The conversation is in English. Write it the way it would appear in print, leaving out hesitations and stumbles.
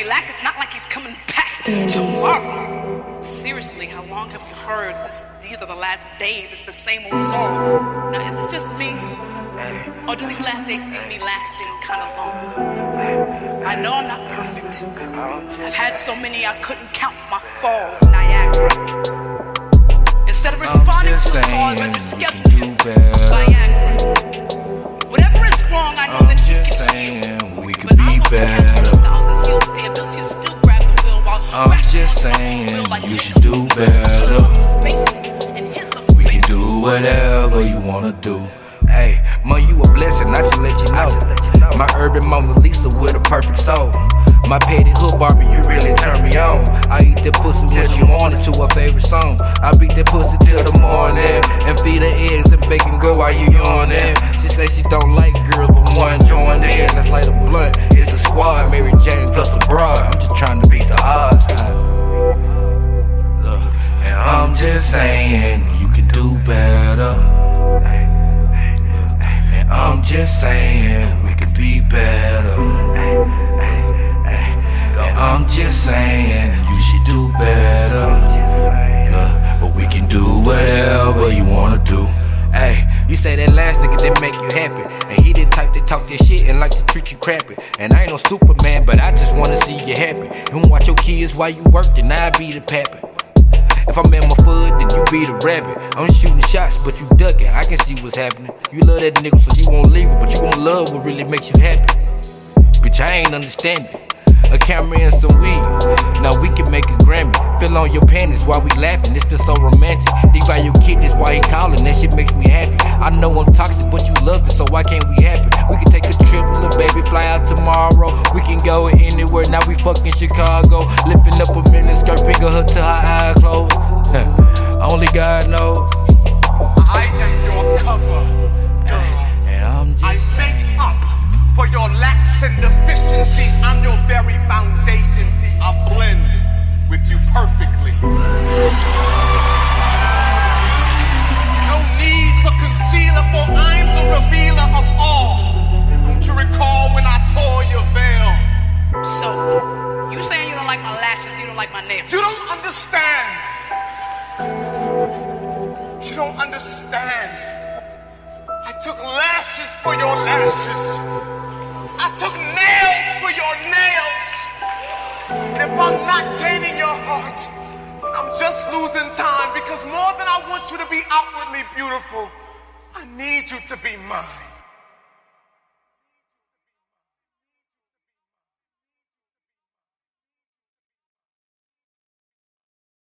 they lack, it's not like he's coming back tomorrow. Seriously, how long have you heard this? These are the last days. It's the same old song. Now, is it just me? Or do these last days seem me lasting kind of long? I know I'm not perfect. I've had so many I couldn't count my falls in Niagara. Instead of responding to a call, I'm rescheduled Viagra. Whatever is wrong, I know that you can feel. We could be better. I'm just saying you should do better. We can do whatever you wanna do. Hey, Mom, you a blessing, I should let you know. My urban Mona Lisa with a perfect soul. My petty hood barber, you really turn me on. I eat that pussy when she wanted to, her favorite song. I beat that pussy till the morning and feed her eggs and bacon go while you yawning. She say she don't like girls, but one join in. That's like a blunt, it's a squad, Mary Jane plus a broad. I'm just trying to beat the odds. Look, and I'm just saying you can do better. I'm just saying we could be better. And I'm just saying you should do better. But we can do whatever you wanna do. Ay, you say that last nigga didn't make you happy, and he the type that talk that shit and like to treat you crappy. And I ain't no Superman, but I just wanna see you happy. And watch your kids while you work, then I be the pappy. If I'm at my foot, then you be the rabbit. I'm shooting shots, but you ducking. I can see what's happening. You love that nigga, so you won't leave it, but you gon' love what really makes you happy. Bitch, I ain't understanding. A camera and some weed, now we can make a Grammy. Feel on your panties while we laughing, this feel so romantic. Deep by your kid, that's why he calling, that shit makes me happy. I know I'm toxic, but you love it, so why can't we happy? We can take a trip, little baby, fly out tomorrow. We can go anywhere, now we fucking Chicago. Lifting up a minute, skirt, finger her till her eyes closed. Only God knows. I am your cover, girl. And I'm just make up for your lacks and deficiencies. I'm your very foundation. See, I blend with you perfectly. No need for concealer, for I'm the revealer of all. Don't you recall when I tore your veil? So, you saying you don't like my lashes, you don't like my nails. You don't understand. You don't understand. I took lashes for your lashes. I took nails for your nails. And if I'm not gaining your heart, I'm just losing time, because more than I want you to be outwardly beautiful, I need you to be mine.